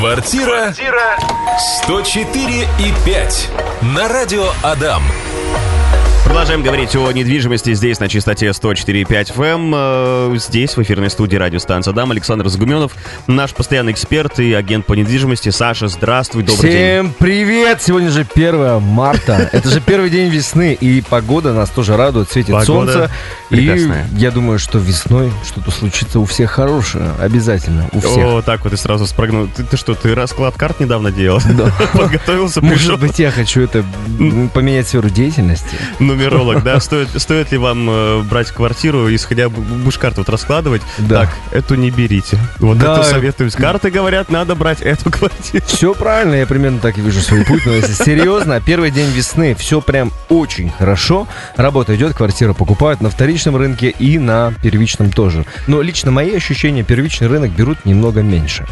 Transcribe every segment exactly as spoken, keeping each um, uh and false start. Квартира сто четыре и пять на радио Адам. Продолжаем говорить о недвижимости здесь на частоте сто четыре и пять эф эм. Здесь, в эфирной студии радиостанции «Адам», Александр Загуменов, наш постоянный эксперт и агент по недвижимости. Саша, здравствуй, добрый день. Всем привет! Сегодня же первое марта. Это же первый день весны, и погода нас тоже радует, светит солнце. Прекрасная. И я думаю, что весной что-то случится у всех хорошее. Обязательно, у всех. О, так вот и сразу спрыгнул. Ты, ты что, ты расклад карт недавно делал? Да. Подготовился, пришел. Может быть, я хочу это поменять сферу деятельности. Нумеролог, да? Стоит, стоит ли вам э, брать квартиру, исходя, будешь карту вот раскладывать? Да. Так, эту не берите. Вот да. Это советую. Карты говорят, надо брать эту квартиру. Все правильно, я примерно так и вижу свой путь. Но если серьезно, первый день весны, все прям очень хорошо. Работа идет, квартиру покупают на вторичном рынке и на первичном тоже. Но лично мои ощущения, первичный рынок берут немного меньше.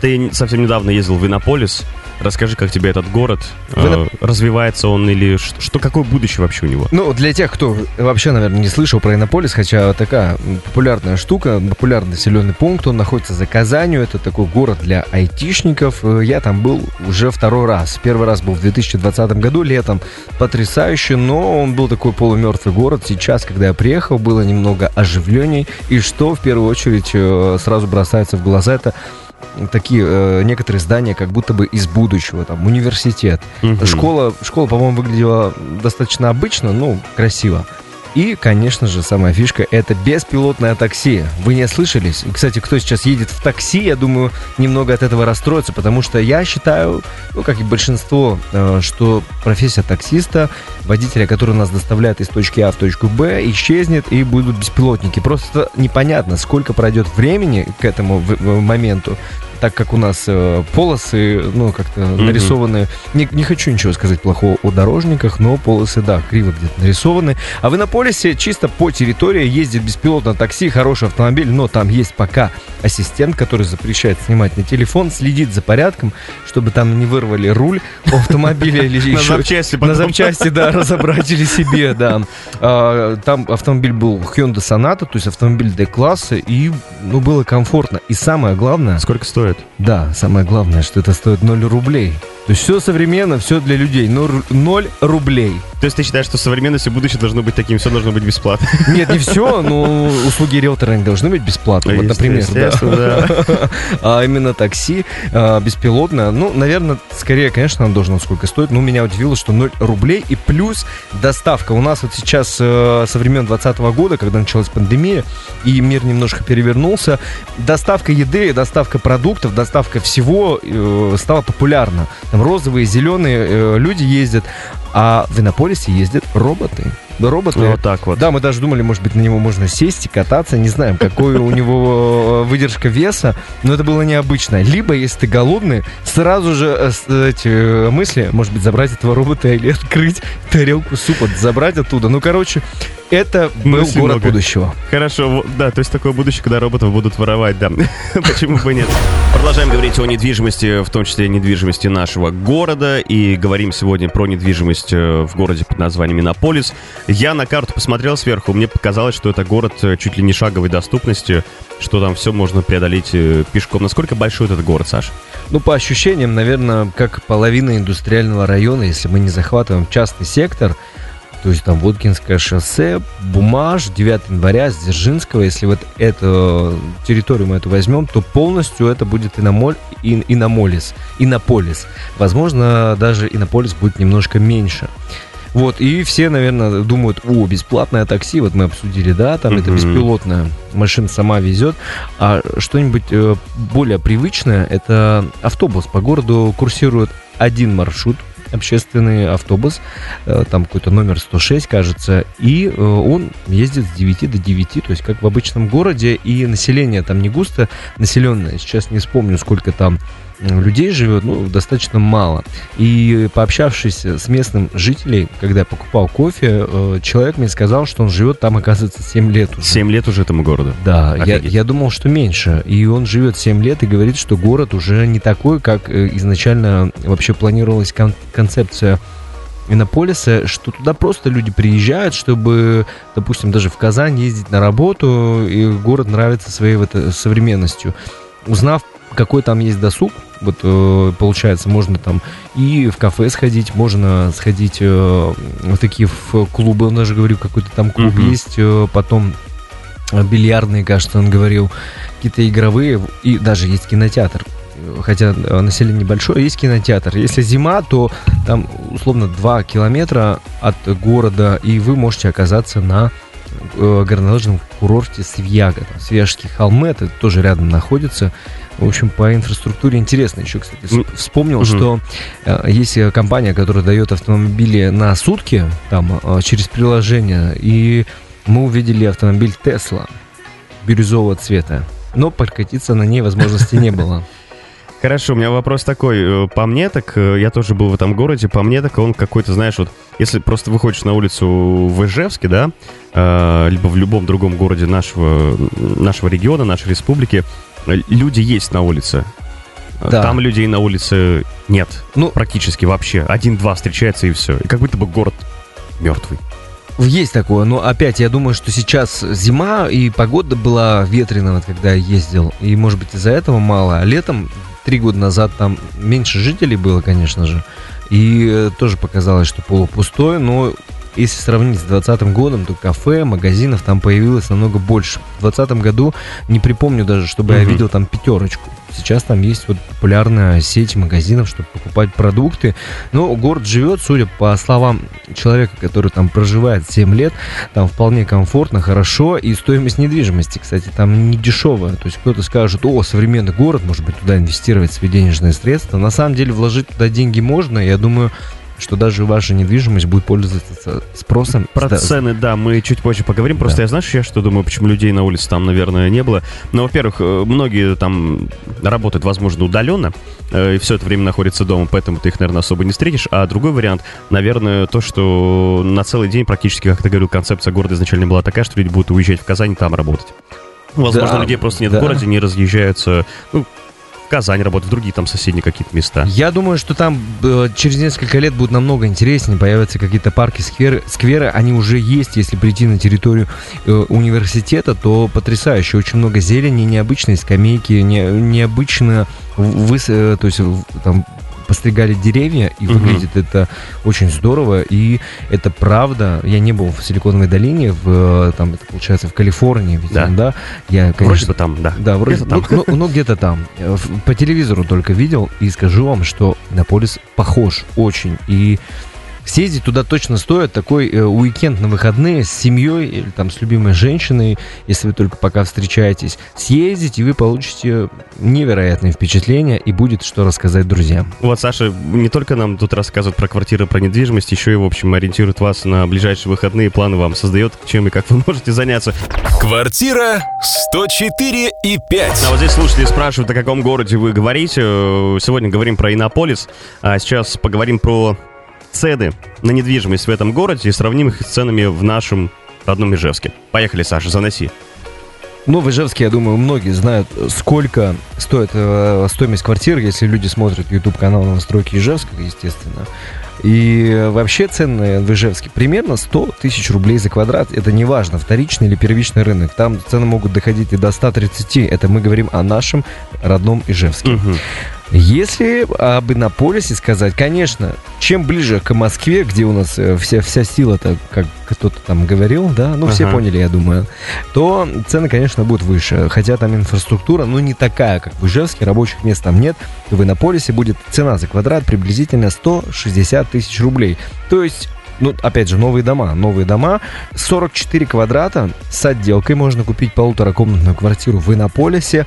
Ты совсем недавно ездил в Иннополис. Расскажи, как тебе этот город, Вы... э, развивается он или что, что, какое будущее вообще у него? Ну, для тех, кто вообще, наверное, не слышал про Иннополис, хотя такая популярная штука, популярный населенный пункт, он находится за Казанью, это такой город для айтишников, я там был уже второй раз, первый раз был в две тысячи двадцатом году, летом, потрясающе, но он был такой полумертвый город, сейчас, когда я приехал, было немного оживленней, и что в первую очередь сразу бросается в глаза, это такие э, некоторые здания, как будто бы из будущего, там, университет. Угу. Школа, школа, по-моему, выглядела достаточно обычно, ну, красиво. И, конечно же, самая фишка — это беспилотное такси. Вы не ослышались? Кстати, кто сейчас едет в такси, я думаю, немного от этого расстроится, потому что я считаю, ну, как и большинство, что профессия таксиста, водителя, который нас доставляет из точки А в точку Б, исчезнет, и будут беспилотники. Просто непонятно, сколько пройдет времени к этому моменту, так как у нас э, полосы, ну, как-то mm-hmm. нарисованы. Не, не хочу ничего сказать плохого о дорожниках, но полосы, да, криво где-то нарисованы. А в Иннополисе чисто по территории ездит беспилотное такси, хороший автомобиль, но там есть пока ассистент, который запрещает снимать на телефон, следит за порядком, чтобы там не вырвали руль у автомобиля или еще... На запчасти потом. На запчасти, да, разобрать или себе, да. Там автомобиль был Hyundai Sonata, то есть автомобиль D-класса, и, ну, было комфортно. И самое главное... Сколько стоит? Да, самое главное, что это стоит ноль рублей. То есть все современно, все для людей. ноль рублей. То есть ты считаешь, что современность и будущее должно быть таким, все должно быть бесплатно? Нет, не все, но услуги риэлтора не должны быть бесплатными. Вот, например, да. А именно такси беспилотное. Ну, наверное, скорее, конечно, оно должно сколько стоит. Но меня удивило, что ноль рублей и плюс доставка. У нас вот сейчас со времен двадцатого года, когда началась пандемия, и мир немножко перевернулся, доставка еды, доставка продуктов, доставка всего стала популярна. Там розовые, зеленые э, люди ездят, а в Иннополисе ездят роботы. Роботы. Вот так вот. Да, мы даже думали, может быть, на него можно сесть и кататься. Не знаем, какой у него выдержка веса, но это было необычно. Либо, если ты голодный, сразу же эти мысли, может быть, забрать этого робота или открыть тарелку супа, забрать оттуда. Ну, короче, это был город будущего. Хорошо, да, то есть такое будущее, когда роботов будут воровать, да. Почему бы нет? Продолжаем говорить о недвижимости, в том числе недвижимости нашего города. И говорим сегодня про недвижимость в городе под названием Иннополис. Я на карту посмотрел сверху, мне показалось, что это город чуть ли не шаговой доступности, что там все можно преодолеть пешком. Насколько большой этот город, Саш? Ну, по ощущениям, наверное, как половина индустриального района, если мы не захватываем частный сектор. То есть там Воткинское шоссе, Бумаж, девятого января, Дзержинского. Если вот эту территорию мы эту возьмем, то полностью это будет Инномоль, ин, Иннополис, Иннополис. Возможно, даже Иннополис будет немножко меньше. Вот, и все, наверное, думают, о, бесплатное такси, вот мы обсудили, да, там mm-hmm. это беспилотная машина сама везет, а что-нибудь э, более привычное, это автобус. По городу курсирует один маршрут, общественный автобус, э, там какой-то номер сто шесть, кажется, и э, он ездит с девяти до девяти, то есть как в обычном городе, и население там не густо населенное, сейчас не вспомню, сколько там людей живет, ну, достаточно мало. И пообщавшись с местным жителем, когда я покупал кофе, человек мне сказал, что он живет там, оказывается, семь лет уже. семь лет уже этому городу? Да, я, я думал, что меньше. И он живет семь лет и говорит, что город уже не такой, как изначально вообще планировалась кон- концепция Иннополиса, что туда просто люди приезжают, чтобы, допустим, даже в Казань ездить на работу, и город нравится своей вот современностью. Узнав какой там есть досуг. Вот, получается, можно там и в кафе сходить, можно сходить вот такие в клубы. Он даже говорил, какой-то там клуб uh-huh. есть. Потом бильярдные, кажется, он говорил, какие-то игровые. И даже есть кинотеатр. Хотя население небольшое, есть кинотеатр. Если зима, то там условно два километра от города, и вы можете оказаться на горнолыжном курорте Свияга. Там Свияжские холмы, это тоже рядом находится. В общем, по инфраструктуре интересно. Еще, кстати, вспомнил, угу. что э, есть компания, которая дает автомобили на сутки там, э, через приложение. И мы увидели автомобиль Tesla бирюзового цвета, но прокатиться на ней возможности не было. Хорошо, у меня вопрос такой. По мне так, я тоже был в этом городе, по мне так он какой-то, знаешь, вот, если просто выходишь на улицу в Ижевске, да, э, либо в любом другом городе нашего, нашего региона, нашей республики, люди есть на улице. Да. Там людей на улице нет. Ну, практически вообще. Один-два встречается и все. И как будто бы город мертвый. Есть такое, но опять я думаю, что сейчас зима, и погода была ветреная, вот, когда я ездил. И, может быть, из-за этого мало. А летом, три года назад, там меньше жителей было, конечно же. И тоже показалось, что полупустой. Но если сравнить с двадцатым годом, то кафе, магазинов там появилось намного больше. В двадцатом году не припомню даже, чтобы mm-hmm. я видел там пятерочку. Сейчас там есть вот популярная сеть магазинов, чтобы покупать продукты. Но город живет, судя по словам человека, который там проживает семь лет, там вполне комфортно, хорошо. И стоимость недвижимости, кстати, там не дешевая. То есть кто-то скажет: о, современный город, может быть, туда инвестировать свои денежные средства. На самом деле вложить туда деньги можно, я думаю, что даже ваша недвижимость будет пользоваться спросом. Про цены, да, мы чуть позже поговорим. Просто да. я, знаешь, я что думаю, почему людей на улице там, наверное, не было. Но, во-первых, многие там работают, возможно, удаленно, и все это время находятся дома, поэтому ты их, наверное, особо не встретишь. А другой вариант, наверное, то, что на целый день практически, как ты говорил, концепция города изначально была такая, что люди будут уезжать в Казань и там работать. Возможно, да, людей просто нет да. в городе, не разъезжаются... Ну, Казань работает, в другие там соседние какие-то места. Я думаю, что там э, через несколько лет будет намного интереснее, появятся какие-то парки, скверы, скверы, они уже есть. Если прийти на территорию э, университета, то потрясающе, очень много зелени, необычные скамейки, не, необычно, вы, э, то есть там постригали деревья, и угу. выглядит это очень здорово, и это правда. Я не был в Силиконовой долине, в, там, это получается, в Калифорнии, ведь да. Там, да? Я, конечно, вроде что там, да. Да, вроде, где-то там. Ну, ну, ну, где-то там. По телевизору только видел, и скажу вам, что Иннополис похож очень, и съездить туда точно стоит. Такой э, уикенд на выходные с семьей или там с любимой женщиной, если вы только пока встречаетесь, съездить, и вы получите невероятные впечатления, и будет что рассказать друзьям. Вот Саша не только нам тут рассказывает про квартиры, про недвижимость, еще и, в общем, ориентирует вас на ближайшие выходные, планы вам создает, чем и как вы можете заняться. Квартира сто четыре и пять. А вот здесь слушатели спрашивают, о каком городе вы говорите. Сегодня говорим про Иннополис, а сейчас поговорим про цены на недвижимость в этом городе и сравним их с ценами в нашем родном Ижевске. Поехали, Саша, заноси. Ну, в Ижевске, я думаю, многие знают, сколько стоит э, стоимость квартир, если люди смотрят YouTube-канал «Новостройки Ижевска», естественно. И вообще цены в Ижевске примерно сто тысяч рублей за квадрат. Это не важно, вторичный или первичный рынок. Там цены могут доходить и до ста тридцати. Это мы говорим о нашем родном Ижевске. Угу. Если об Иннополисе сказать, конечно, чем ближе к Москве, где у нас вся, вся сила-то, как кто-то там говорил, да, ну, ага. все поняли, я думаю, то цены, конечно, будут выше. Хотя там инфраструктура, ну, не такая, как в Ижевске, рабочих мест там нет. В Иннополисе будет цена за квадрат приблизительно сто шестьдесят тысяч рублей. То есть, ну, опять же, новые дома, новые дома, сорок четыре квадрата с отделкой. Можно купить полуторакомнатную квартиру в Иннополисе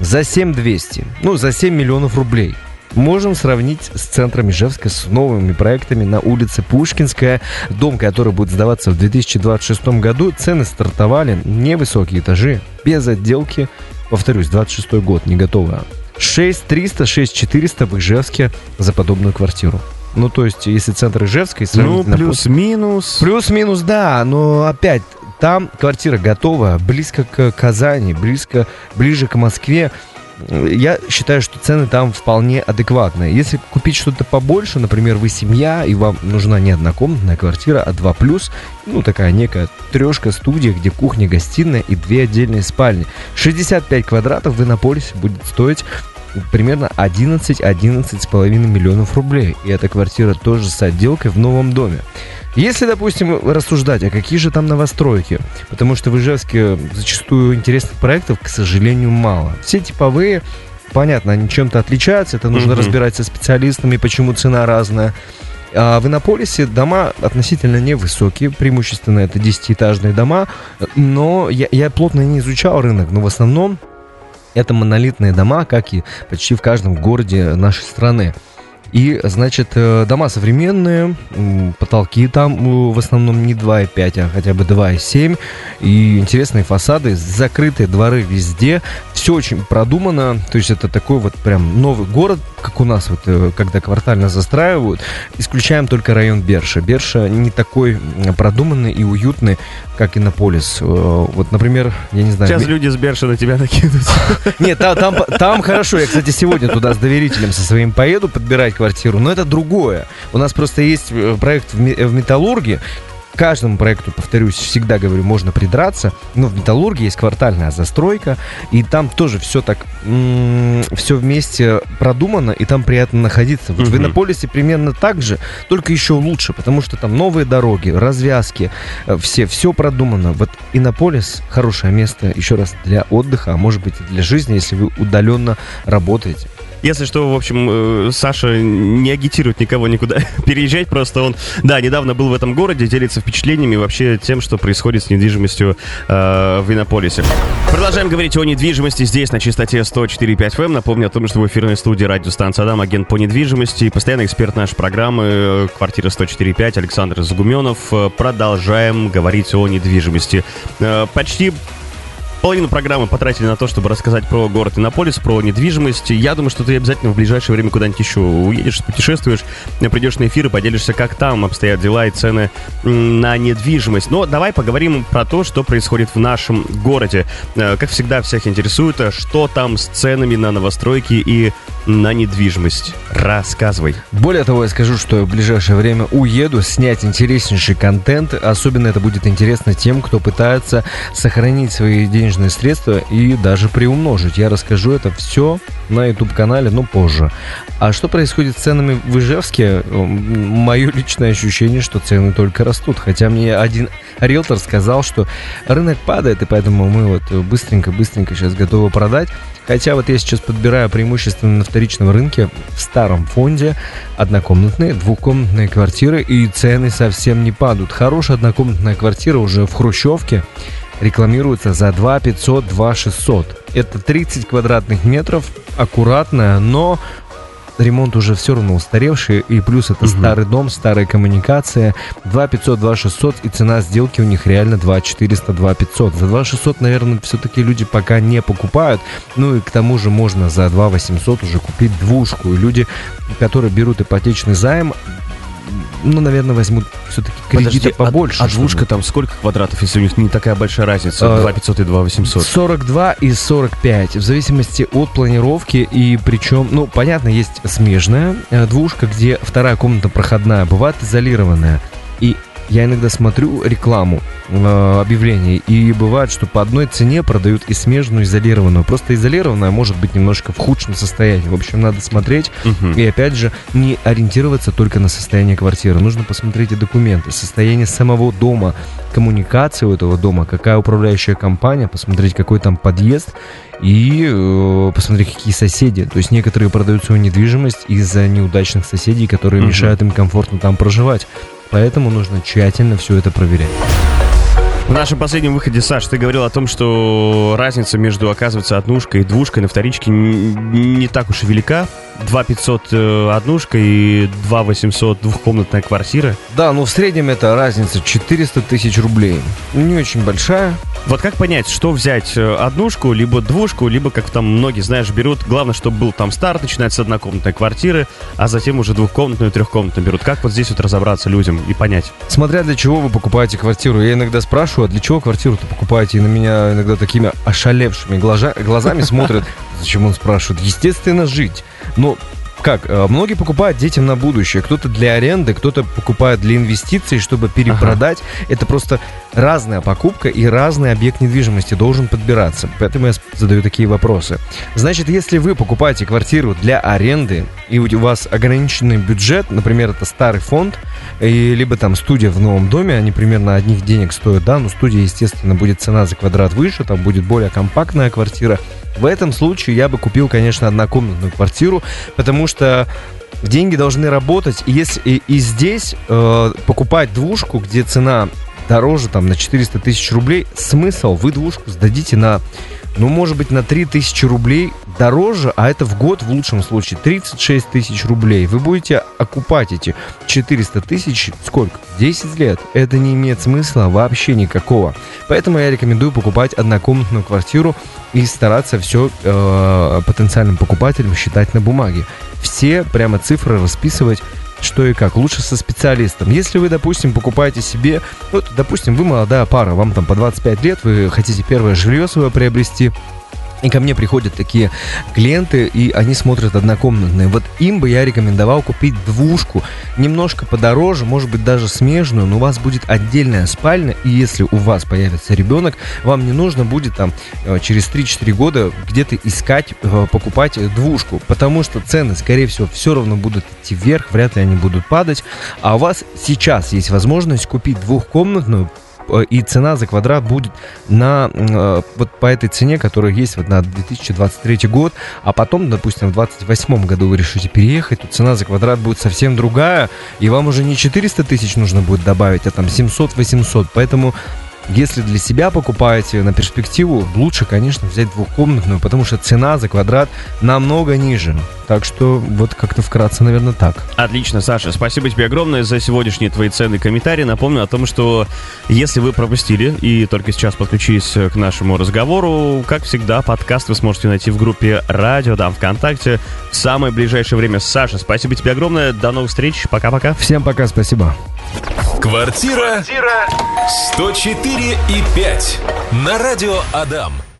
за семь двести, ну, за семь миллионов рублей. Можем сравнить с центром Ижевска, с новыми проектами на улице Пушкинская. Дом, который будет сдаваться в две тысячи двадцать шестом году, цены стартовали, невысокие этажи, без отделки. Повторюсь, двадцать шестой год, не готово. шесть триста, шесть четыреста в Ижевске за подобную квартиру. Ну, то есть, если центр Ижевска... Ну, плюс-минус... Плюс-минус, да, но опять... Там квартира готова, близко к Казани, близко, ближе к Москве. Я считаю, что цены там вполне адекватные. Если купить что-то побольше, например, вы семья, и вам нужна не однокомнатная квартира, а два плюс, ну, такая некая трешка, студия, где кухня, гостиная и две отдельные спальни. шестьдесят пять квадратов в Иннополисе будет стоить примерно одиннадцать-одиннадцать с половиной миллионов рублей. И эта квартира тоже с отделкой в новом доме. Если, допустим, рассуждать, а какие же там новостройки? Потому что в Ижевске зачастую интересных проектов, к сожалению, мало. Все типовые, понятно, они чем-то отличаются, это нужно mm-hmm. разбирать со специалистами, почему цена разная. А в Иннополисе дома относительно невысокие, преимущественно это десятиэтажные дома, но я, я плотно не изучал рынок, но в основном это монолитные дома, как и почти в каждом городе нашей страны. И, значит, дома современные, потолки там в основном не два и пять, а хотя бы два и семь, и интересные фасады, закрытые дворы везде, все очень продумано, то есть это такой вот прям новый город, как у нас, вот, когда квартально застраивают, исключаем только район Берша. Берша не такой продуманный и уютный, как Иннополис. Вот, например, я не знаю... Сейчас ми... люди с Берша на тебя накидываются. Нет, там хорошо, я, кстати, сегодня туда с доверителем со своим поеду подбирать квартиру, но это другое. У нас просто есть проект в Металлурге. К каждому проекту, повторюсь, всегда говорю, можно придраться, но в Металлурге есть квартальная застройка, и там тоже все так, м- все вместе продумано, и там приятно находиться. Вот mm-hmm. в Иннополисе примерно так же, только еще лучше, потому что там новые дороги, развязки, все, все продумано. Вот Иннополис – хорошее место, еще раз, для отдыха, а может быть и для жизни, если вы удаленно работаете. Если что, в общем, Саша не агитирует никого никуда переезжать, просто он, да, недавно был в этом городе, делится впечатлениями и вообще тем, что происходит с недвижимостью э, в Иннополисе. Продолжаем говорить о недвижимости здесь, на частоте сто четыре и пять эф эм. Напомню о том, что в эфирной студии радиостанция «Адам», агент по недвижимости, постоянный эксперт нашей программы «Квартира сто четыре и пять» Александр Загуменов. Продолжаем говорить о недвижимости. Э, почти... Половину программы потратили на то, чтобы рассказать про город Иннополис, про недвижимость. Я думаю, что ты обязательно в ближайшее время куда-нибудь еще уедешь, путешествуешь, придешь на эфир и поделишься, как там обстоят дела и цены на недвижимость. Но давай поговорим про то, что происходит в нашем городе. Как всегда, всех интересует, что там с ценами на новостройки и на недвижимость. Рассказывай. Более того, я скажу, что в ближайшее время уеду снять интереснейший контент. Особенно это будет интересно тем, кто пытается сохранить свои денежные средства и даже приумножить. Я расскажу это все на YouTube-канале, но позже. А что происходит с ценами в Ижевске? Мое личное ощущение, что цены только растут. Хотя мне один риэлтор сказал, что рынок падает, и поэтому мы вот быстренько-быстренько сейчас готовы продать. Хотя вот я сейчас подбираю преимущественно на вторичном рынке в старом фонде однокомнатные, двухкомнатные квартиры, и цены совсем не падают. Хорошая однокомнатная квартира уже в Хрущевке рекламируется за два пятьсот - два шестьсот. Это тридцать квадратных метров, аккуратная, но ремонт уже все равно устаревший, и плюс это угу. старый дом, старая коммуникация. Два пятьсот - два шестьсот, и цена сделки у них реально два четыреста - два пятьсот. За два шестьсот, наверное, все-таки люди пока не покупают. Ну и к тому же можно за два восемьсот уже купить двушку, и люди, которые берут ипотечный займ, ну, наверное, возьмут все-таки кредиты побольше. А, а двушка там сколько квадратов, если у них не такая большая разница? два пятьсот и два восемьсот. сорок два и сорок пять, в зависимости от планировки. И причем, ну, понятно, есть смежная двушка, где вторая комната проходная, бывает изолированная. И я иногда смотрю рекламу, э, объявлений, и бывает, что по одной цене продают и смежную, и изолированную. Просто изолированная может быть немножко в худшем состоянии. В общем, надо смотреть uh-huh. и, опять же, не ориентироваться только на состояние квартиры. Нужно посмотреть и документы, состояние самого дома, коммуникации у этого дома, какая управляющая компания, посмотреть, какой там подъезд, и э, посмотреть, какие соседи. То есть некоторые продают свою недвижимость из-за неудачных соседей, которые uh-huh. мешают им комфортно там проживать. Поэтому нужно тщательно все это проверять. В нашем последнем выходе, Саш, ты говорил о том, что разница между, оказывается, однушкой и двушкой на вторичке не так уж и велика. два пятьсот однушка и два восемьсот двухкомнатная квартира. Да, но в среднем это разница четыреста тысяч рублей. Не очень большая. Вот как понять, что взять? Однушку, либо двушку, либо, как там многие, знаешь, берут. Главное, чтобы был там старт, начинается с однокомнатной квартиры, а затем уже двухкомнатную, трехкомнатную берут. Как вот здесь вот разобраться людям и понять? Смотря для чего вы покупаете квартиру. Я иногда спрашиваю, а для чего квартиру-то покупаете? И на меня иногда такими ошалевшими глазами смотрят. Зачем он спрашивает? Естественно, жить. Но как? Многие покупают детям на будущее. Кто-то для аренды, кто-то покупает для инвестиций, чтобы перепродать. Ага. Это просто разная покупка и разный объект недвижимости должен подбираться. Поэтому я задаю такие вопросы. Значит, если вы покупаете квартиру для аренды, и у вас ограниченный бюджет, например, это старый фонд, и, либо там студия в новом доме, они примерно одних денег стоят, да, но студия, естественно, будет цена за квадрат выше, там будет более компактная квартира. В этом случае я бы купил, конечно, однокомнатную квартиру, потому что деньги должны работать. И, если, и, и здесь э, покупать двушку, где цена дороже там, на четыреста тысяч рублей, смысл? Вы двушку сдадите на, ну, может быть, на три тысячи рублей дороже, а это в год в лучшем случае тридцать шесть тысяч рублей. Вы будете окупать эти четыреста тысяч, сколько? десять лет. Это не имеет смысла вообще никакого. Поэтому я рекомендую покупать однокомнатную квартиру и стараться все э, потенциальным покупателям считать на бумаге. Все прямо цифры расписывать, что и как. Лучше со специалистом. Если вы, допустим, покупаете себе, вот, допустим, вы молодая пара, вам там по двадцать пять лет, вы хотите первое жилье свое приобрести, и ко мне приходят такие клиенты, и они смотрят однокомнатные. Вот им бы я рекомендовал купить двушку, немножко подороже, может быть, даже смежную, но у вас будет отдельная спальня, и если у вас появится ребенок, вам не нужно будет там через три-четыре года где-то искать, покупать двушку, потому что цены, скорее всего, все равно будут идти вверх, вряд ли они будут падать, а у вас сейчас есть возможность купить двухкомнатную, и цена за квадрат будет на, э, вот по этой цене, которая есть вот на две тысячи двадцать третий год, а потом, допустим, в двадцать восьмом году вы решите переехать, то цена за квадрат будет совсем другая, и вам уже не четыреста тысяч нужно будет добавить, а там семьсот-восемьсот, поэтому... Если для себя покупаете на перспективу, лучше, конечно, взять двухкомнатную, потому что цена за квадрат намного ниже. Так что вот как-то вкратце, наверное, так. Отлично, Саша. Спасибо тебе огромное за сегодняшние твои ценные комментарии. Напомню о том, что если вы пропустили и только сейчас подключились к нашему разговору, как всегда, подкаст вы сможете найти в группе «Радио Дам» ВКонтакте в самое ближайшее время. Саша, спасибо тебе огромное. До новых встреч. Пока-пока. Всем пока, спасибо. Квартира сто четыре и пять на радио Адам.